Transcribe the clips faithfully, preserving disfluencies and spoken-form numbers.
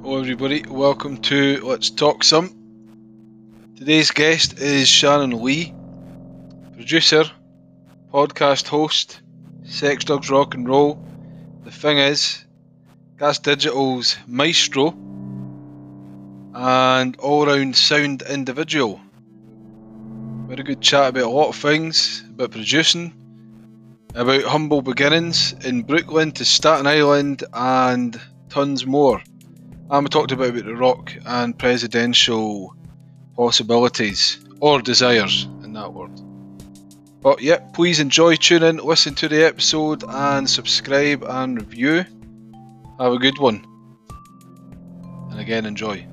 Hello everybody, welcome to Let's Talk Some. Today's guest is Shannon Lee, producer, podcast host, Sex, Drugs, Rock and Roll, The Thing Is, Gas Digital's maestro, and all-round sound individual. We had a good chat about a lot of things, about producing, about humble beginnings in Brooklyn to Staten Island and tons more. And we talked about, about the rock and presidential possibilities, or desires in that word. But yeah, please enjoy, tune in, listen to the episode and subscribe and review. Have a good one. And again, enjoy.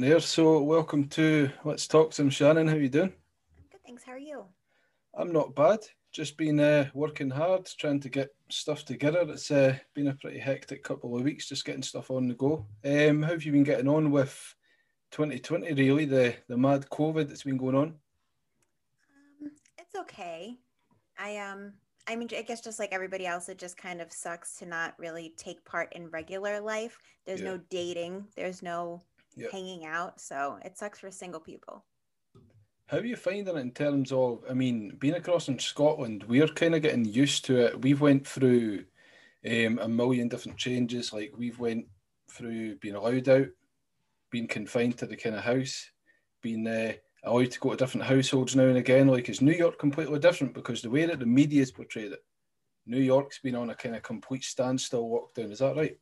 There, so welcome to Let's Talk Some, Shannon. How you doing? Good, thanks. How are you? I'm not bad. Just been uh, working hard, trying to get stuff together. It's uh, been a pretty hectic couple of weeks, just getting stuff on the go. Um, how have you been getting on with twenty twenty? Really, the the mad COVID that's been going on. Um, it's okay. I um, I mean, I guess just like everybody else, it just kind of sucks to not really take part in regular life. There's yeah. no dating. There's no Yep. hanging out, so it sucks for single people. How are you finding it in terms of, I mean, being across in Scotland, we're kind of getting used to it. We've went through um, a million different changes, like we've went through being allowed out, being confined to the kind of house, being uh, allowed to go to different households now and again. Like, is New York completely different? Because the way that the media's portrayed it, New York's been on a kind of complete standstill lockdown, is that right?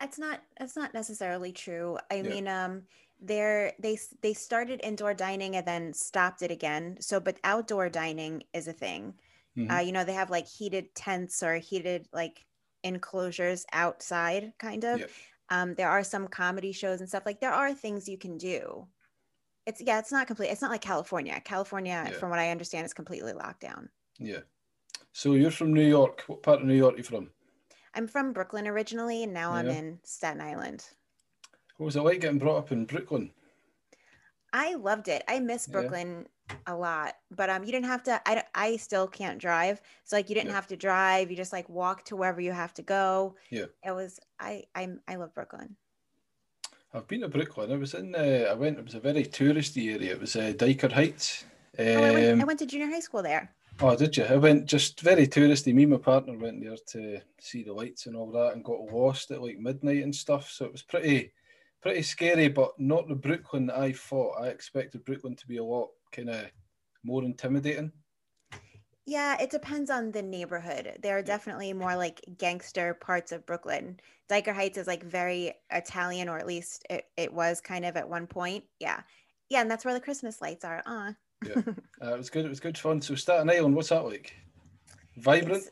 That's not that's not necessarily true. I yeah. mean, um, they're, they they started indoor dining and then stopped it again. So, but outdoor dining is a thing. Mm-hmm. Uh, you know, they have like heated tents or heated like enclosures outside, kind of. Yeah. Um, there are some comedy shows and stuff. Like, there are things you can do. It's yeah, it's not complete. It's not like California. California, yeah. from what I understand, is completely locked down. Yeah. So you're from New York. What part of New York are you from? I'm from Brooklyn originally, and now yeah. I'm in Staten Island. What was it like getting brought up in Brooklyn? I loved it. I miss Brooklyn yeah. a lot, but um, you didn't have to, I, I still can't drive. So like you didn't yeah. have to drive. You just like walk to wherever you have to go. Yeah. It was, I, I, I love Brooklyn. I've been to Brooklyn. I was in, uh, I went, it was a very touristy area. It was uh, Diker Heights. Um, oh, I, went, I went to junior high school there. Oh, did you? I went just very touristy. Me and my partner went there to see the lights and all that and got lost at like midnight and stuff. So it was pretty pretty scary, but not the Brooklyn that I thought. I expected Brooklyn to be a lot kind of more intimidating. Yeah, it depends on the neighborhood. There are definitely more like gangster parts of Brooklyn. Diker Heights is like very Italian, or at least it, it was kind of at one point. Yeah. Yeah, and that's where the Christmas lights are. Uh. yeah, uh, it was good. It was good fun. So Staten Island, what's that like? Vibrant? It's,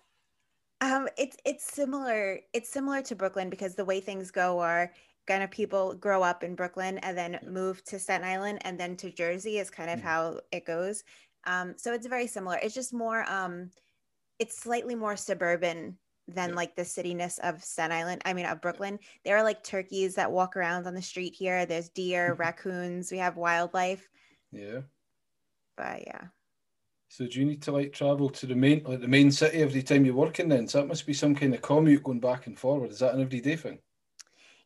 um, it's it's similar. It's similar to Brooklyn because the way things go are kind of people grow up in Brooklyn and then yeah. move to Staten Island and then to Jersey is kind of mm. how it goes. Um, so it's very similar. It's just more. Um, it's slightly more suburban than yeah. like the cityness of Staten Island. I mean, of Brooklyn. There are like turkeys that walk around on the street here. There's deer, raccoons. We have wildlife. Yeah. But yeah. So do you need to like travel to the main, like the main city every time you're working then? So that must be some kind of commute going back and forward. Is that an everyday thing?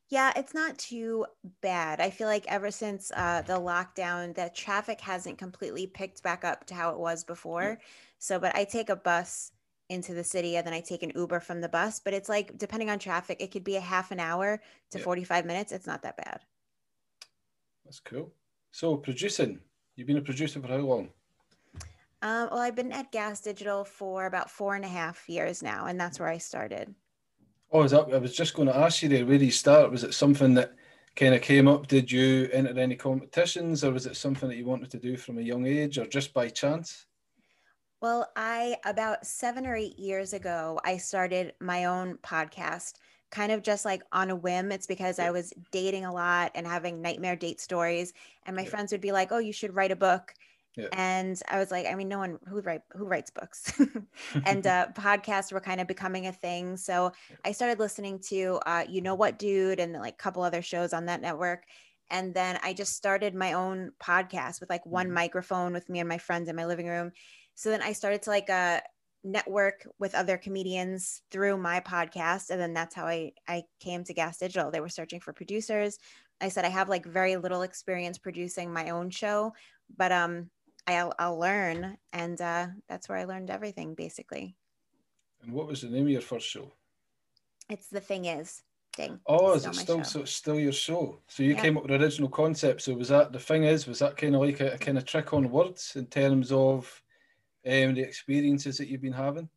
Yeah, it's not too bad. I feel like ever since uh, the lockdown, the traffic hasn't completely picked back up to how it was before. Yeah. So, but I take a bus into the city and then I take an Uber from the bus. But it's like, depending on traffic, it could be a half an hour to yeah. forty-five minutes. It's not that bad. That's cool. So producing. You've been a producer for how long? Um, well, I've been at Gas Digital for about four and a half years now, and that's where I started. Oh, is that? I was just going to ask you there, where do you start? Was it something that kind of came up? Did you enter any competitions, or was it something that you wanted to do from a young age, or just by chance? Well, I, about seven or eight years ago, I started my own podcast, kind of just like on a whim. It's because yeah. I was dating a lot and having nightmare date stories. And my yeah. friends would be like, oh, you should write a book. Yeah. And I was like, I mean, no one who write who writes books and uh, podcasts were kind of becoming a thing. So I started listening to uh, You Know What Dude and like a couple other shows on that network. And then I just started my own podcast with like one mm-hmm. microphone with me and my friends in my living room. So then I started to like uh, network with other comedians through my podcast. And then that's how I, I came to Gas Digital. They were searching for producers. I said, I have like very little experience producing my own show, but um, I'll, I'll learn. And uh, that's where I learned everything, basically. And what was the name of your first show? It's The Thing Is. Thing. Oh, is it still so it's still your show? So you yeah. came up with the original concept. So was that The Thing Is? Was that kind of like a, a kind of trick on words in terms of um, the experiences that you've been having?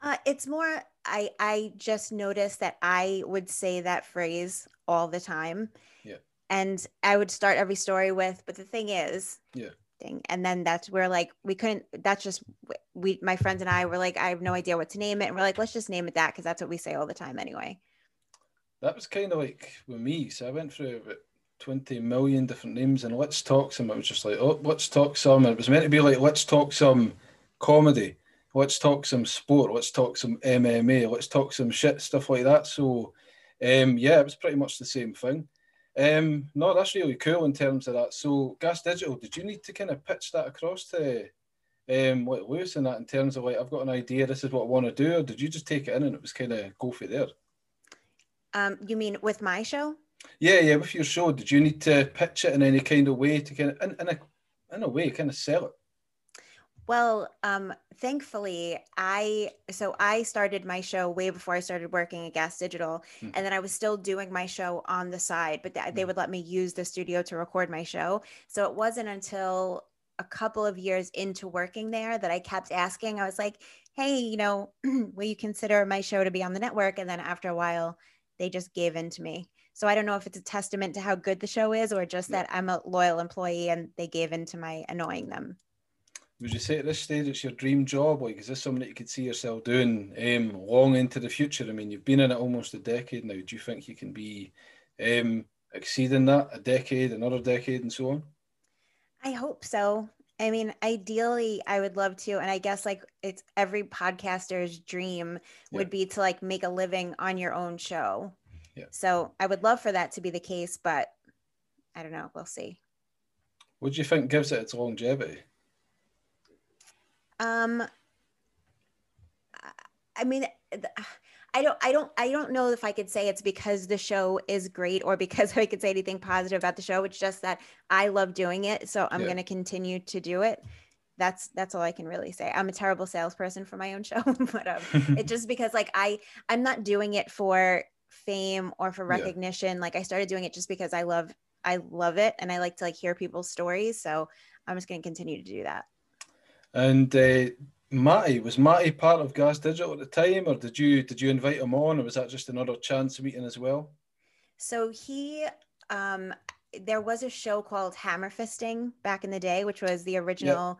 Uh, it's more, I, I just noticed that I would say that phrase all the time. Yeah. And I would start every story with, but the thing is. Yeah. Thing. And then that's where like we couldn't that's just we my friends and I were like, I have no idea what to name it, and we're like, let's just name it that because that's what we say all the time anyway. That was kind of like with me. So I went through about twenty million different names, and Let's Talk Some, I was just like, oh, Let's Talk Some. And it was meant to be like, Let's Talk Some Comedy, Let's Talk Some Sport, Let's Talk Some M M A, Let's Talk Some shit, stuff like that. So um yeah, it was pretty much the same thing. Um, no, that's really cool in terms of that. So, Gas Digital, did you need to kind of pitch that across to um, like Lewis and that in terms of like, I've got an idea, this is what I want to do, or did you just take it in and it was kind of go for there? Um, you mean with my show? Yeah, yeah, with your show, did you need to pitch it in any kind of way to kind of, in, in, a, in a way, kind of sell it? Well, um, thankfully, I so I started my show way before I started working at Gas Digital, mm. and then I was still doing my show on the side, but th- mm. they would let me use the studio to record my show. So it wasn't until a couple of years into working there that I kept asking. I was like, hey, you know, will you consider my show to be on the network? And then after a while, they just gave in to me. So I don't know if it's a testament to how good the show is or just yeah. that I'm a loyal employee and they gave in to my annoying them. Would you say at this stage it's your dream job? Like, is this something that you could see yourself doing um, long into the future? I mean, you've been in it almost a decade now. Do you think you can be um, exceeding that, a decade, another decade, and so on? I hope so. I mean, ideally, I would love to. And I guess like it's every podcaster's dream would yeah. be to like make a living on your own show. Yeah. So I would love for that to be the case, but I don't know. We'll see. What do you think gives it its longevity? Um, I mean, I don't, I don't, I don't know if I could say it's because the show is great or because I could say anything positive about the show. It's just that I love doing it. So I'm yeah. going to continue to do it. That's, that's all I can really say. I'm a terrible salesperson for my own show, but um, it's just because like, I, I'm not doing it for fame or for recognition. Yeah. Like I started doing it just because I love, I love it. And I like to like hear people's stories. So I'm just going to continue to do that. And uh, Matty, was Matty part of Gas Digital at the time, or did you did you invite him on, or was that just another chance meeting as well? So he, um, there was a show called Hammerfisting back in the day, which was the original,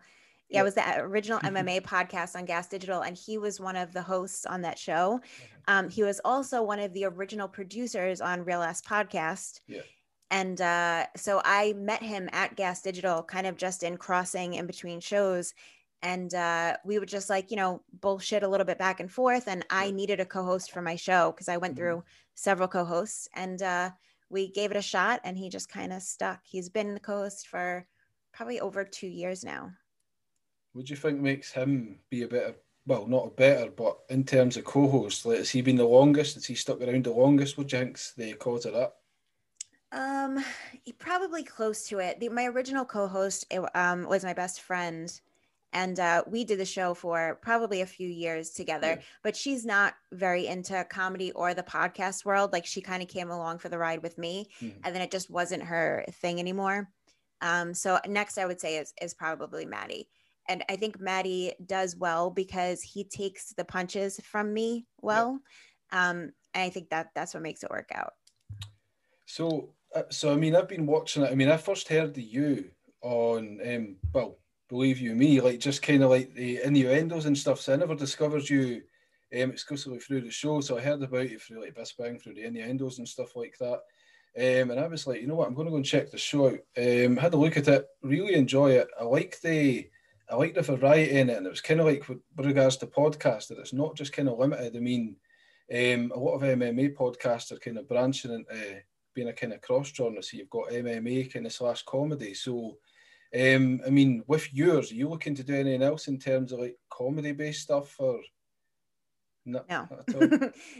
yep. yeah, yep. it was the original M M A podcast on Gas Digital, and he was one of the hosts on that show. Um, he was also one of the original producers on Real Ass Podcast. Yeah. And uh, so I met him at Gas Digital, kind of just in crossing in between shows. And uh, we would just like, you know, bullshit a little bit back and forth. And I needed a co-host for my show because I went through several co-hosts, and uh, we gave it a shot, and he just kind of stuck. He's been the co-host for probably over two years now. What do you think makes him be a better, well, not a better, but in terms of co-host, like, has he been the longest? Has he stuck around the longest? What do you think's the cause of that? Um, probably close to it. The, my original co-host it, um, was my best friend. And uh, we did the show for probably a few years together, yeah. but she's not very into comedy or the podcast world. Like she kind of came along for the ride with me, mm-hmm. and then it just wasn't her thing anymore. Um, so next I would say is, is probably Maddie. And I think Maddie does well because he takes the punches from me well. Yeah. Um, and I think that that's what makes it work out. So, uh, so I mean, I've been watching it. I mean, I first heard the you on, um, well, believe you me, like just kind of like the innuendos and stuff. So I never discovered you um, exclusively through the show. So I heard about you through like Best Bang, through the innuendos and stuff like that. Um, and I was like, you know what, I'm going to go and check the show out. Um, had a look at it, really enjoy it. I like the I like the variety in it, and it was kind of like with regards to podcasts, that it's not just kind of limited. I mean, um, a lot of M M A podcasts are kind of branching into being a kind of cross-genre, so you've got M M A kind of slash comedy. So, um, I mean, with yours, are you looking to do anything else in terms of like comedy-based stuff or... No, no.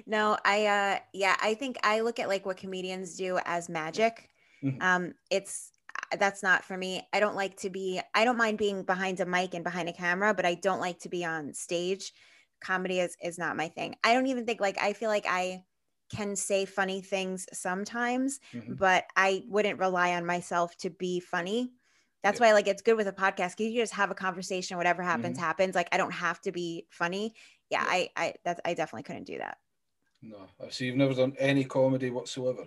no, I, uh, yeah, I think I look at like what comedians do as magic. Mm-hmm. Um, it's, that's not for me. I don't like to be, I don't mind being behind a mic and behind a camera, but I don't like to be on stage. Comedy is, is not my thing. I don't even think like, I feel like I can say funny things sometimes, mm-hmm. but I wouldn't rely on myself to be funny. That's yeah. why like, it's good with a podcast. 'Cause you just have a conversation, whatever happens, mm-hmm. happens. Like, I don't have to be funny. Yeah, I, I, that's, I definitely couldn't do that. No, so you've never done any comedy whatsoever.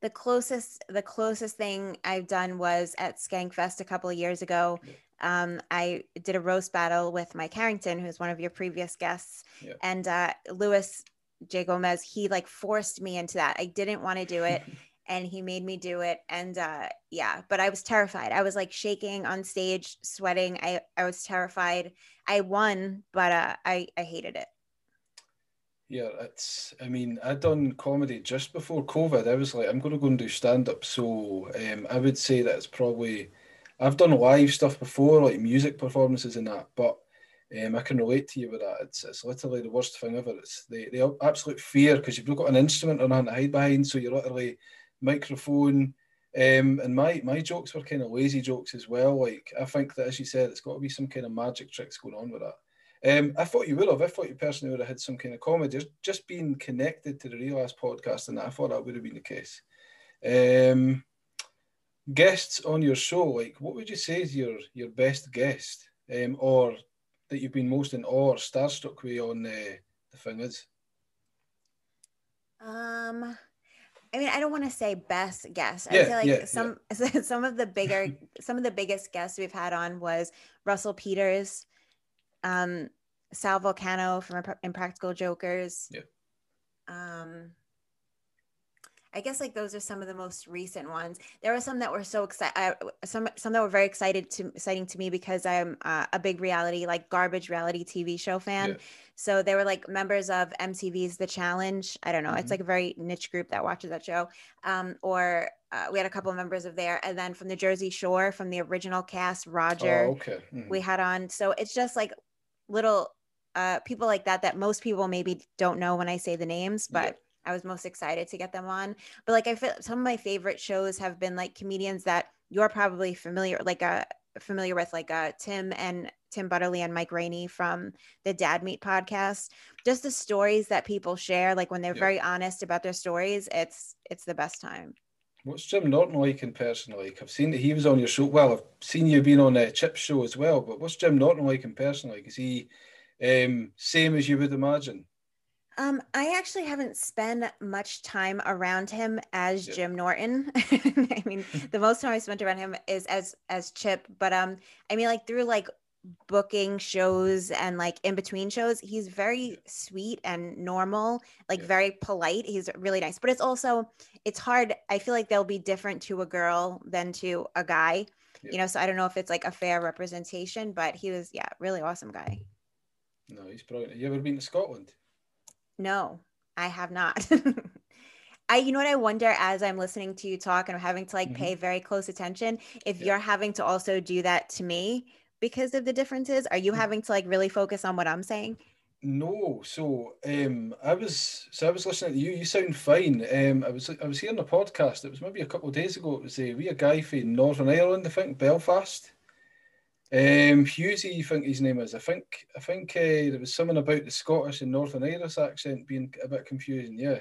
The closest, the closest thing I've done was at Skank Fest a couple of years ago. Yeah. Um, I did a roast battle with Mike Harrington, who's one of your previous guests, yeah. and uh, Luis J. Gomez. He like forced me into that. I didn't want to do it, and he made me do it. And uh, yeah, but I was terrified. I was like shaking on stage, sweating. I, I was terrified. I won, but uh, I, I hated it. Yeah, it's, I mean, I'd done comedy just before COVID. I was like, I'm going to go and do stand-up. So um, I would say that it's probably, I've done live stuff before, like music performances and that, but um, I can relate to you with that. It's, it's literally the worst thing ever. It's the, the absolute fear, because you've got an instrument or nothing to hide behind, so you're literally... microphone, um, and my my jokes were kind of lazy jokes as well. Like, I think that, as you said, it's got to be some kind of magic tricks going on with that. Um, I thought you would have. I thought you personally would have had some kind of comedy. Just being connected to the Real Ass Podcast, and that, I thought that would have been the case. Um, guests on your show, like, what would you say is your your best guest, um, or that you've been most in awe or starstruck with on the, the thing is? Um. I mean, I don't want to say best guest. Yeah, I feel like yeah, some yeah. some of the bigger, some of the biggest guests we've had on was Russell Peters, um, Sal Vulcano from Impractical Jokers. Yeah. Um, I guess like those are some of the most recent ones. There were some that were so excited, some some that were very excited to exciting to me because I'm uh, a big reality, like garbage reality T V show fan. Yeah. So they were like members of M T V's The Challenge. I don't know. Mm-hmm. It's like a very niche group that watches that show. Um, or uh, we had a couple of members of there, and then from the Jersey Shore, from the original cast, Roger. Oh, okay. Mm-hmm. We had on. So it's just like little uh, people like that that most people maybe don't know when I say the names, but. Yeah. I was most excited to get them on. But like, I feel some of my favorite shows have been like comedians that you're probably familiar, like a uh, familiar with, like uh, Tim and Tim Butterly and Mike Rainey from the Dad Meat podcast. Just the stories that people share, like when they're yeah. very honest about their stories, it's it's the best time. What's Jim Norton like in person? Like, I've seen that he was on your show. Well, I've seen you being on a Chip show as well. But what's Jim Norton like in person? Like, is he um, same as you would imagine? Um, I actually haven't spent much time around him as yeah. Jim Norton. I mean, the most time I spent around him is as as Chip. But um, I mean, like through like booking shows and like in between shows, he's very yeah. sweet and normal, like yeah. very polite. He's really nice. But it's also, it's hard. I feel like they'll be different to a girl than to a guy, yeah. you know, so I don't know if it's like a fair representation, but he was, yeah, really awesome guy. No, he's brilliant. Have you ever been to Scotland? No, I have not. I, you know what I wonder as I'm listening to you talk and I'm having to like mm-hmm. pay very close attention, if yeah. you're having to also do that to me because of the differences, are you having to like really focus on what I'm saying? No. So um, I was, so I was listening to you, you sound fine. Um, I was, I was hearing a podcast. It was maybe a couple of days ago. It was a, we a guy from Northern Ireland, I think Belfast. Um, Husey, I think his name is. I think I think uh, there was something about the Scottish and Northern Irish accent being a bit confusing. Yeah,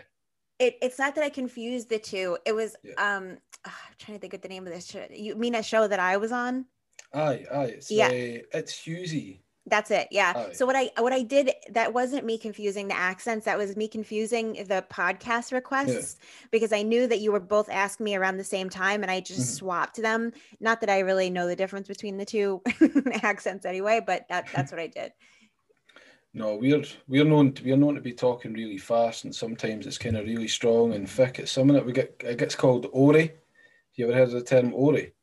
it, it's not that I confused the two. It was yeah. um, oh, I'm trying to think of the name of this show. You mean a show that I was on? Aye, aye. It's, yeah, uh, it's Husey. That's it. Yeah. Aye. So what I what I did, that wasn't me confusing the accents. That was me confusing the podcast requests yeah. because I knew that you were both asking me around the same time, and I just mm-hmm. swapped them. Not that I really know the difference between the two accents anyway, but that that's what I did. No, we're we're known to, we're known to be talking really fast, and sometimes it's kind of really strong and thick. It's something that we get. It gets called ori. You ever heard of the term ori?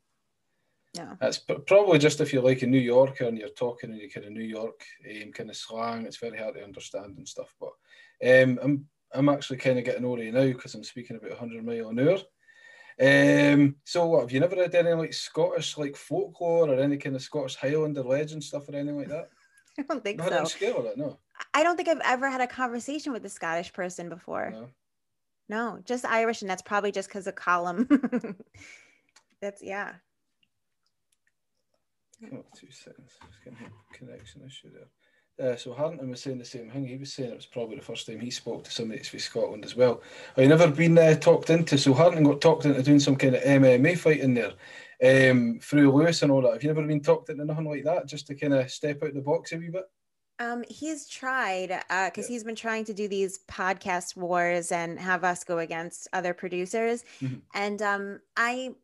Yeah. That's probably just if you're like a New Yorker and you're talking in your kind of New York um, kind of slang. It's very hard to understand and stuff. But um, I'm I'm actually kind of getting ori now because I'm speaking about a hundred mile an hour. Um, so what, have you never read any like Scottish like folklore or any kind of Scottish Highlander legend stuff or anything like that? I don't think Not so. It, no. I don't think I've ever had a conversation with a Scottish person before. No, no, just Irish, and that's probably just because of Colum. That's yeah. Oh, two seconds. Connection issue there. Uh, so Harrington was saying the same thing. He was saying it was probably the first time he spoke to somebody that's from Scotland as well. I've never been uh, talked into. So Harrington got talked into doing some kind of M M A fight in there. Um, through Lewis and all that. Have you never been talked into nothing like that, just to kind of step out the box a wee bit? Um, he's tried, because uh, yeah. he's been trying to do these podcast wars and have us go against other producers. Mm-hmm. And um, I,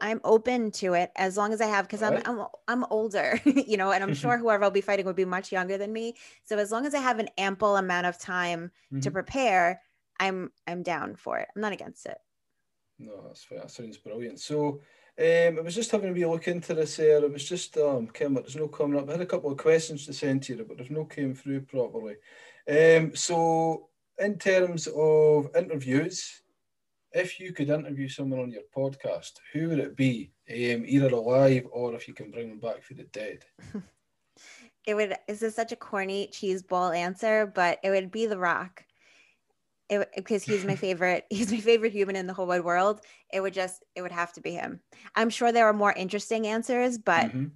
I'm open to it as long as I have, because I'm, right. I'm, I'm older, you know, and I'm sure whoever I'll be fighting will be much younger than me. So as long as I have an ample amount of time mm-hmm. to prepare, I'm, I'm down for it. I'm not against it. No, that's fair. That sounds brilliant. So Um, I was just having a wee look into this there. It was just, um, Kim, there's no coming up. I had a couple of questions to send to you, but they've no came through properly. Um, so in terms of interviews, if you could interview someone on your podcast, who would it be? Um, either alive or if you can bring them back from the dead. It would, this is such a corny cheese ball answer, but it would be The Rock. It, because he's my favorite, he's my favorite human in the whole wide world. It would just, it would have to be him. I'm sure there are more interesting answers, but mm-hmm.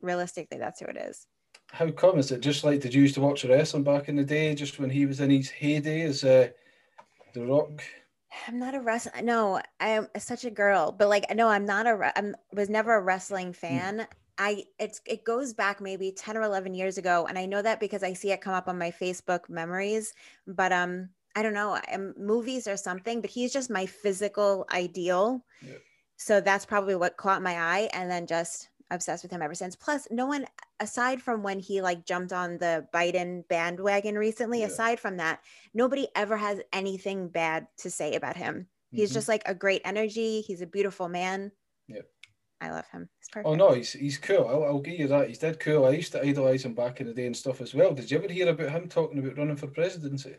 realistically, that's who it is. How come? Is it just like, did you used to watch wrestling back in the day, just when he was in his heyday as uh, The Rock? I'm not a wrestler. No, I am such a girl, but like, no, I'm not a, I was never a wrestling fan. Mm. I, it's, it goes back maybe ten or eleven years ago. And I know that because I see it come up on my Facebook memories, but, um, I don't know, movies or something, but he's just my physical ideal. Yeah. So that's probably what caught my eye, and then just obsessed with him ever since. Plus, no one, aside from when he like jumped on the Biden bandwagon recently, yeah. aside from that, nobody ever has anything bad to say about him. He's mm-hmm. just like a great energy. He's a beautiful man. Yeah. I love him. He's perfect. Oh no, he's he's cool. I'll, I'll give you that. He's dead cool. I used to idolize him back in the day and stuff as well. Did you ever hear about him talking about running for presidency?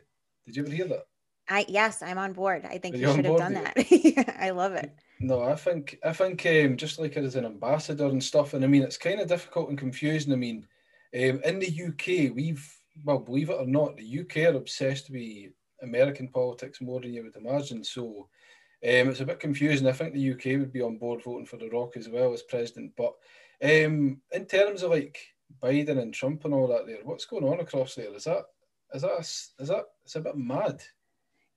Did you ever hear that? I yes, I'm on board. I think he should have done that. Yeah, I love it. No, I think I think um, just like as an ambassador and stuff, and I mean it's kind of difficult and confusing. I mean, um, in the U K, we've well, believe it or not, the U K are obsessed with American politics more than you would imagine. So um, it's a bit confusing. I think the U K would be on board voting for The Rock as well as president. But um, in terms of like Biden and Trump and all that, there, what's going on across there? Is that Is that, is that, it's a bit mad.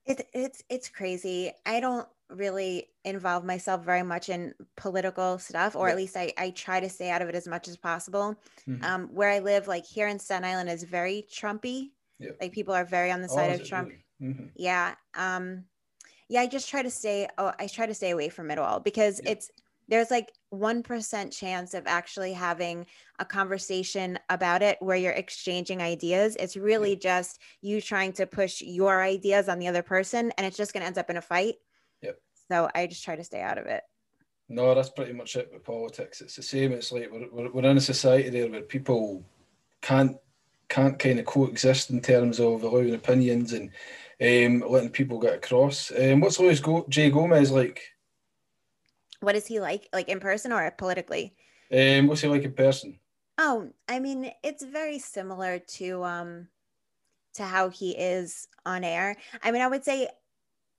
It, it's, it's crazy. I don't really involve myself very much in political stuff, or yeah. at least I, I try to stay out of it as much as possible. Mm-hmm. Um, where I live, like here in Staten Island is very Trumpy. Yeah. Like people are very on the side oh, of Trump. Really? Mm-hmm. Yeah. Um, yeah. I just try to stay, oh, I try to stay away from it all because yeah. it's, there's like one percent chance of actually having a conversation about it where you're exchanging ideas. It's really just you trying to push your ideas on the other person, and it's just going to end up in a fight. Yep. So I just try to stay out of it. No, that's pretty much it with politics. It's the same. It's like we're, we're, we're in a society there where people can't can't kind of coexist in terms of allowing opinions and um, letting people get across. Um, what's Luis J. Gomez like? What is he like, like in person or politically? Um, what's he like in person? Oh, I mean, it's very similar to um, to how he is on air. I mean, I would say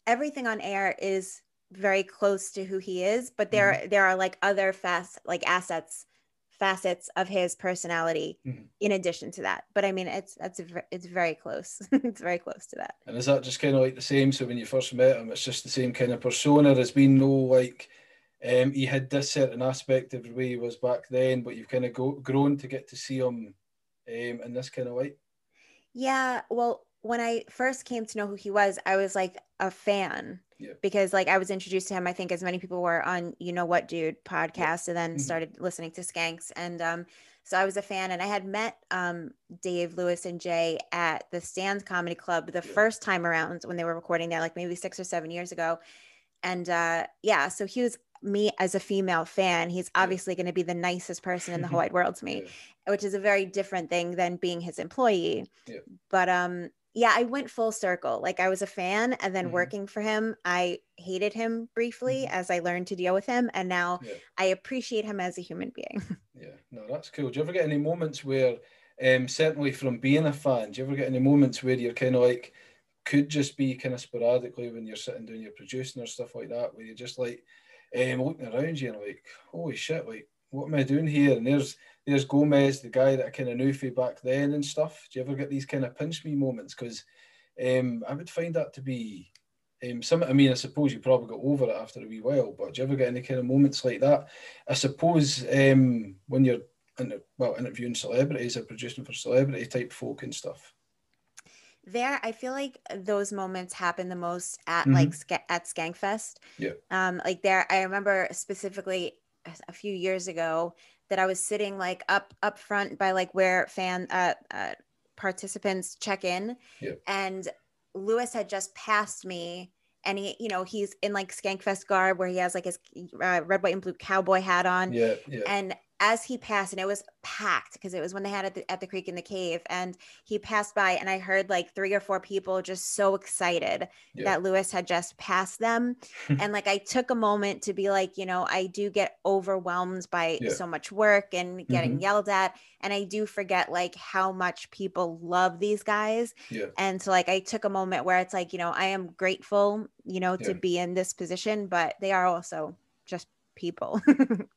everything on air is very close to who he is, but there mm-hmm. there are like other fast like assets, facets of his personality mm-hmm. in addition to that. But I mean, it's that's it's very close. It's very close to that. And is that just kind of like the same? So when you first met him, it's just the same kind of persona. There's been no like. Um, he had this certain aspect of the way he was back then, but you've kind of go, grown to get to see him um, in this kind of light. Yeah, well, when I first came to know who he was, I was like a fan yeah. because like I was introduced to him, I think as many people were on You Know What Dude podcast yeah. and then started listening to Skanks. And um, So I was a fan, and I had met um, Dave, Lewis, and Jay at the Stands Comedy Club the first time around when they were recording there, like maybe six or seven years ago. And uh, yeah, so he was me as a female fan. He's obviously going to be the nicest person in the whole wide world to me, yeah. which is a very different thing than being his employee. Yeah. But um, yeah, I went full circle. Like I was a fan, and then mm-hmm. working for him, I hated him briefly mm-hmm. as I learned to deal with him. And now yeah. I appreciate him as a human being. Yeah, no, that's cool. Do you ever get any moments where, um, certainly from being a fan, do you ever get any moments where you're kind of like, could just be kind of sporadically when you're sitting doing your producing or stuff like that, where you're just like, um, looking around you and like, holy shit, like, what am I doing here? And there's there's Gomez, the guy that I kind of knew from back then and stuff. Do you ever get these kind of pinch me moments? Because um, I would find that to be um, something. I mean, I suppose you probably got over it after a wee while, but do you ever get any kind of moments like that? I suppose um, when you're in, well interviewing celebrities or producing for celebrity type folk and stuff. There, I feel like those moments happen the most at mm-hmm. like at Skank Fest. Yeah. Um, like there, I remember specifically a few years ago that I was sitting like up up front by like where fan uh, uh participants check in, yeah. and Lewis had just passed me, and he, you know, he's in like Skankfest garb where he has like his uh, red, white, and blue cowboy hat on, yeah, yeah. and as he passed, and it was packed because it was when they had it at the, at the Creek in the Cave, and he passed by, and I heard like three or four people just so excited yeah. that Lewis had just passed them. And like, I took a moment to be like, you know, I do get overwhelmed by yeah. so much work and getting mm-hmm. yelled at. And I do forget like how much people love these guys. Yeah. And so like, I took a moment where it's like, you know, I am grateful, you know, yeah. to be in this position, but they are also just people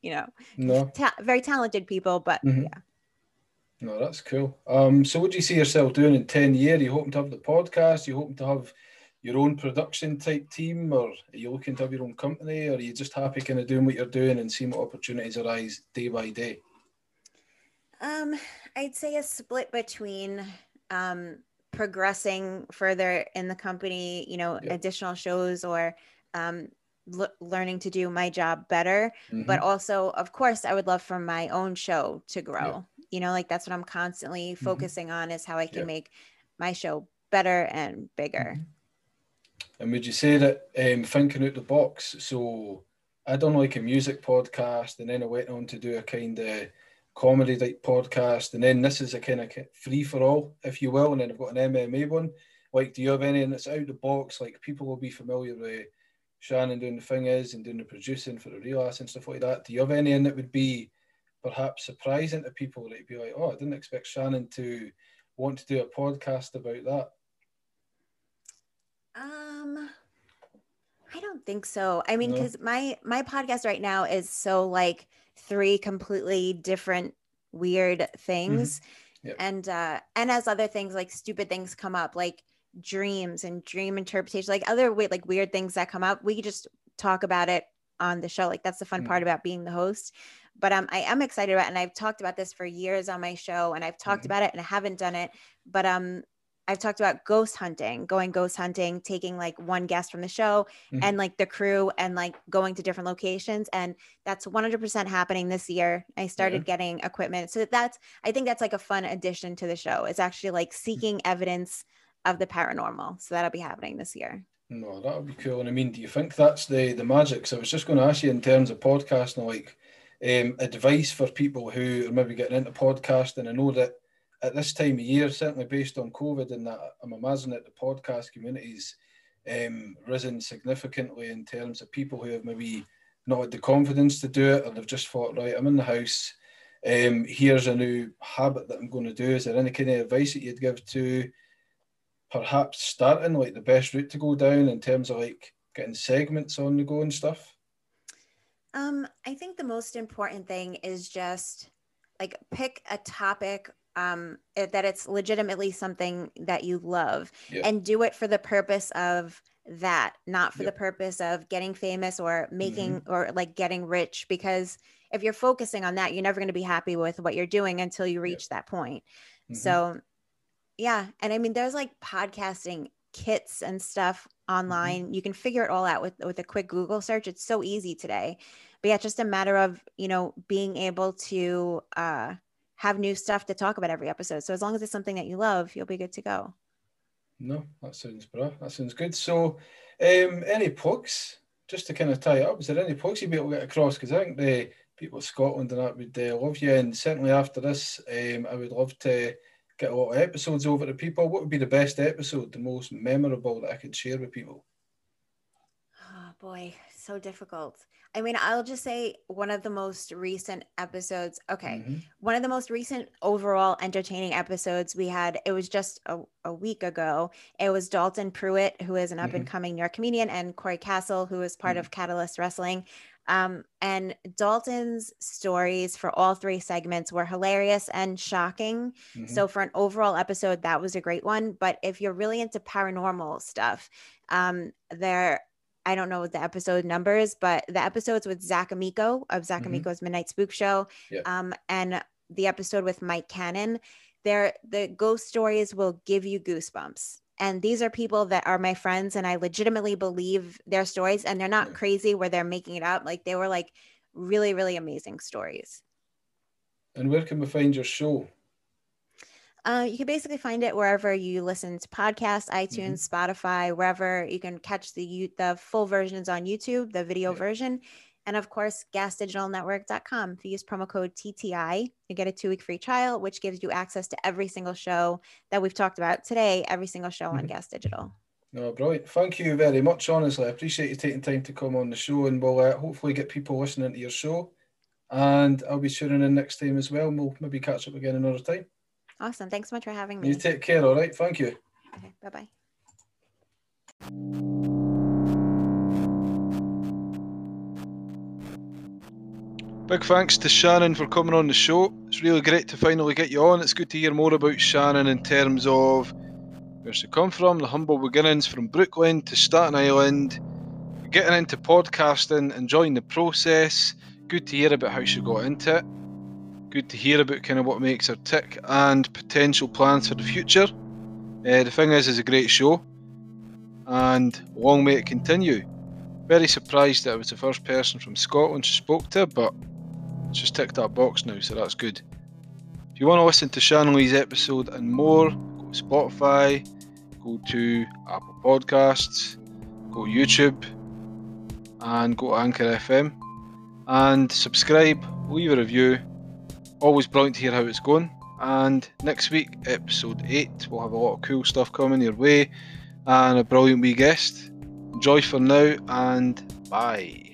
you know no. ta- very talented people, but mm-hmm. yeah no that's cool. Um so what do you see yourself doing in ten years? Are you hoping to have the podcast? Are you hoping to have your own production type team, or are you looking to have your own company, or are you just happy kind of doing what you're doing and seeing what opportunities arise day by day? um I'd say a split between um progressing further in the company, you know, yeah. additional shows, or um learning to do my job better, mm-hmm. but also of course I would love for my own show to grow, yeah. you know, like that's what I'm constantly mm-hmm. focusing on, is how I can yeah. make my show better and bigger. And would you say that um thinking out the box, so I done like a music podcast, and then I went on to do a kind of comedy type podcast, and then this is a kind of free for all, if you will, and then I've got an M M A one. Like, do you have any that's out the box, like people will be familiar with Shannon doing The Thing Is and doing the producing for the Real Ass and stuff like that? Do you have any in that would be perhaps surprising to people, that it'd be like, oh, I didn't expect Shannon to want to do a podcast about that? Um, I don't think so. I mean, because no. my my podcast right now is so like three completely different weird things, mm-hmm. yep. and uh, and as other things, like stupid things come up, like dreams and dream interpretation, like other weird, like weird things that come up, we just talk about it on the show. Like that's the fun mm-hmm. part about being the host. But um, I am excited about it, and I've talked about this for years on my show, and I've talked mm-hmm. about it and I haven't done it, but um, I've talked about ghost hunting, going ghost hunting, taking like one guest from the show mm-hmm. and like the crew, and like going to different locations. And that's one hundred percent happening this year. I started yeah. getting equipment. So that's, I think that's like a fun addition to the show. It's actually like seeking mm-hmm. evidence of the paranormal. So that'll be happening this year. No, that'll be cool. And I mean, do you think that's the the magic? So I was just going to ask you in terms of podcasting, like um, advice for people who are maybe getting into podcasting. I know that at this time of year, certainly based on COVID and that, I'm imagining that the podcast community's um, risen significantly in terms of people who have maybe not had the confidence to do it, or they've just thought, right, I'm in the house. Um, here's a new habit that I'm going to do. Is there any kind of advice that you'd give to perhaps starting, like the best route to go down in terms of like getting segments on the go and stuff? Um, I think the most important thing is just like pick a topic um, that it's legitimately something that you love yeah. and do it for the purpose of that, not for yeah. the purpose of getting famous or making mm-hmm. or like getting rich, because if you're focusing on that, you're never going to be happy with what you're doing until you reach yeah. that point. Mm-hmm. So yeah. And I mean, there's like podcasting kits and stuff online. Mm-hmm. You can figure it all out with, with a quick Google search. It's so easy today. But yeah, it's just a matter of, you know, being able to uh, have new stuff to talk about every episode. So as long as it's something that you love, you'll be good to go. No, that sounds bra. That sounds good. So um, any pucks, just to kind of tie it up, is there any pucks you'd be able to get across? Because I think the people of Scotland and that would uh, love you. And certainly after this, um, I would love to get a lot of episodes over to people. What would be the best episode, the most memorable that I could share with people? Oh, boy, so difficult. I mean, I'll just say one of the most recent episodes. Okay. Mm-hmm. One of the most recent overall entertaining episodes we had, it was just a, a week ago. It was Dalton Pruitt, who is an up and coming New York comedian, and Corey Castle, who is part mm-hmm. of Catalyst Wrestling. Um, and Dalton's stories for all three segments were hilarious and shocking. Mm-hmm. So for an overall episode, that was a great one. But if you're really into paranormal stuff, um, there, I don't know what the episode number is, but the episodes with Zach Amico of Zach mm-hmm. Amico's Midnight Spook Show, yeah. um, and the episode with Mike Cannon, there, the ghost stories will give you goosebumps. And these are people that are my friends, and I legitimately believe their stories, and they're not crazy where they're making it up. Like, they were like really, really amazing stories. And where can we find your show? Uh, you can basically find it wherever you listen to podcasts, iTunes, mm-hmm. Spotify, wherever. You can catch the the full versions on YouTube, the video yeah. version. And of course, Gas Digital Network dot com. If you use promo code T T I, you get a two-week free trial, which gives you access to every single show that we've talked about today, every single show on Gas Digital. No, brilliant. Thank you very much, honestly. I appreciate you taking time to come on the show, and we'll uh, hopefully get people listening to your show. And I'll be tuning in next time as well, and we'll maybe catch up again another time. Awesome. Thanks so much for having me. You take care, all right? Thank you. Okay, bye-bye. Big thanks to Shannon for coming on the show. It's really great to finally get you on. It's good to hear more about Shannon in terms of where she come from, the humble beginnings from Brooklyn to Staten Island, getting into podcasting, enjoying the process. Good to hear about how she got into it. Good to hear about kind of what makes her tick and potential plans for the future. Uh, the thing is, it's a great show, and long may it continue. Very surprised that I was the first person from Scotland she spoke to, but she's ticked that box now, so that's good. If you want to listen to Shannon Lee's episode and more, go to Spotify, go to Apple Podcasts, go to YouTube, and go to Anchor F M, and subscribe, leave a review. Always brilliant to hear how it's going. And next week, episode eight, we'll have a lot of cool stuff coming your way, and a brilliant wee guest. Enjoy for now, and bye.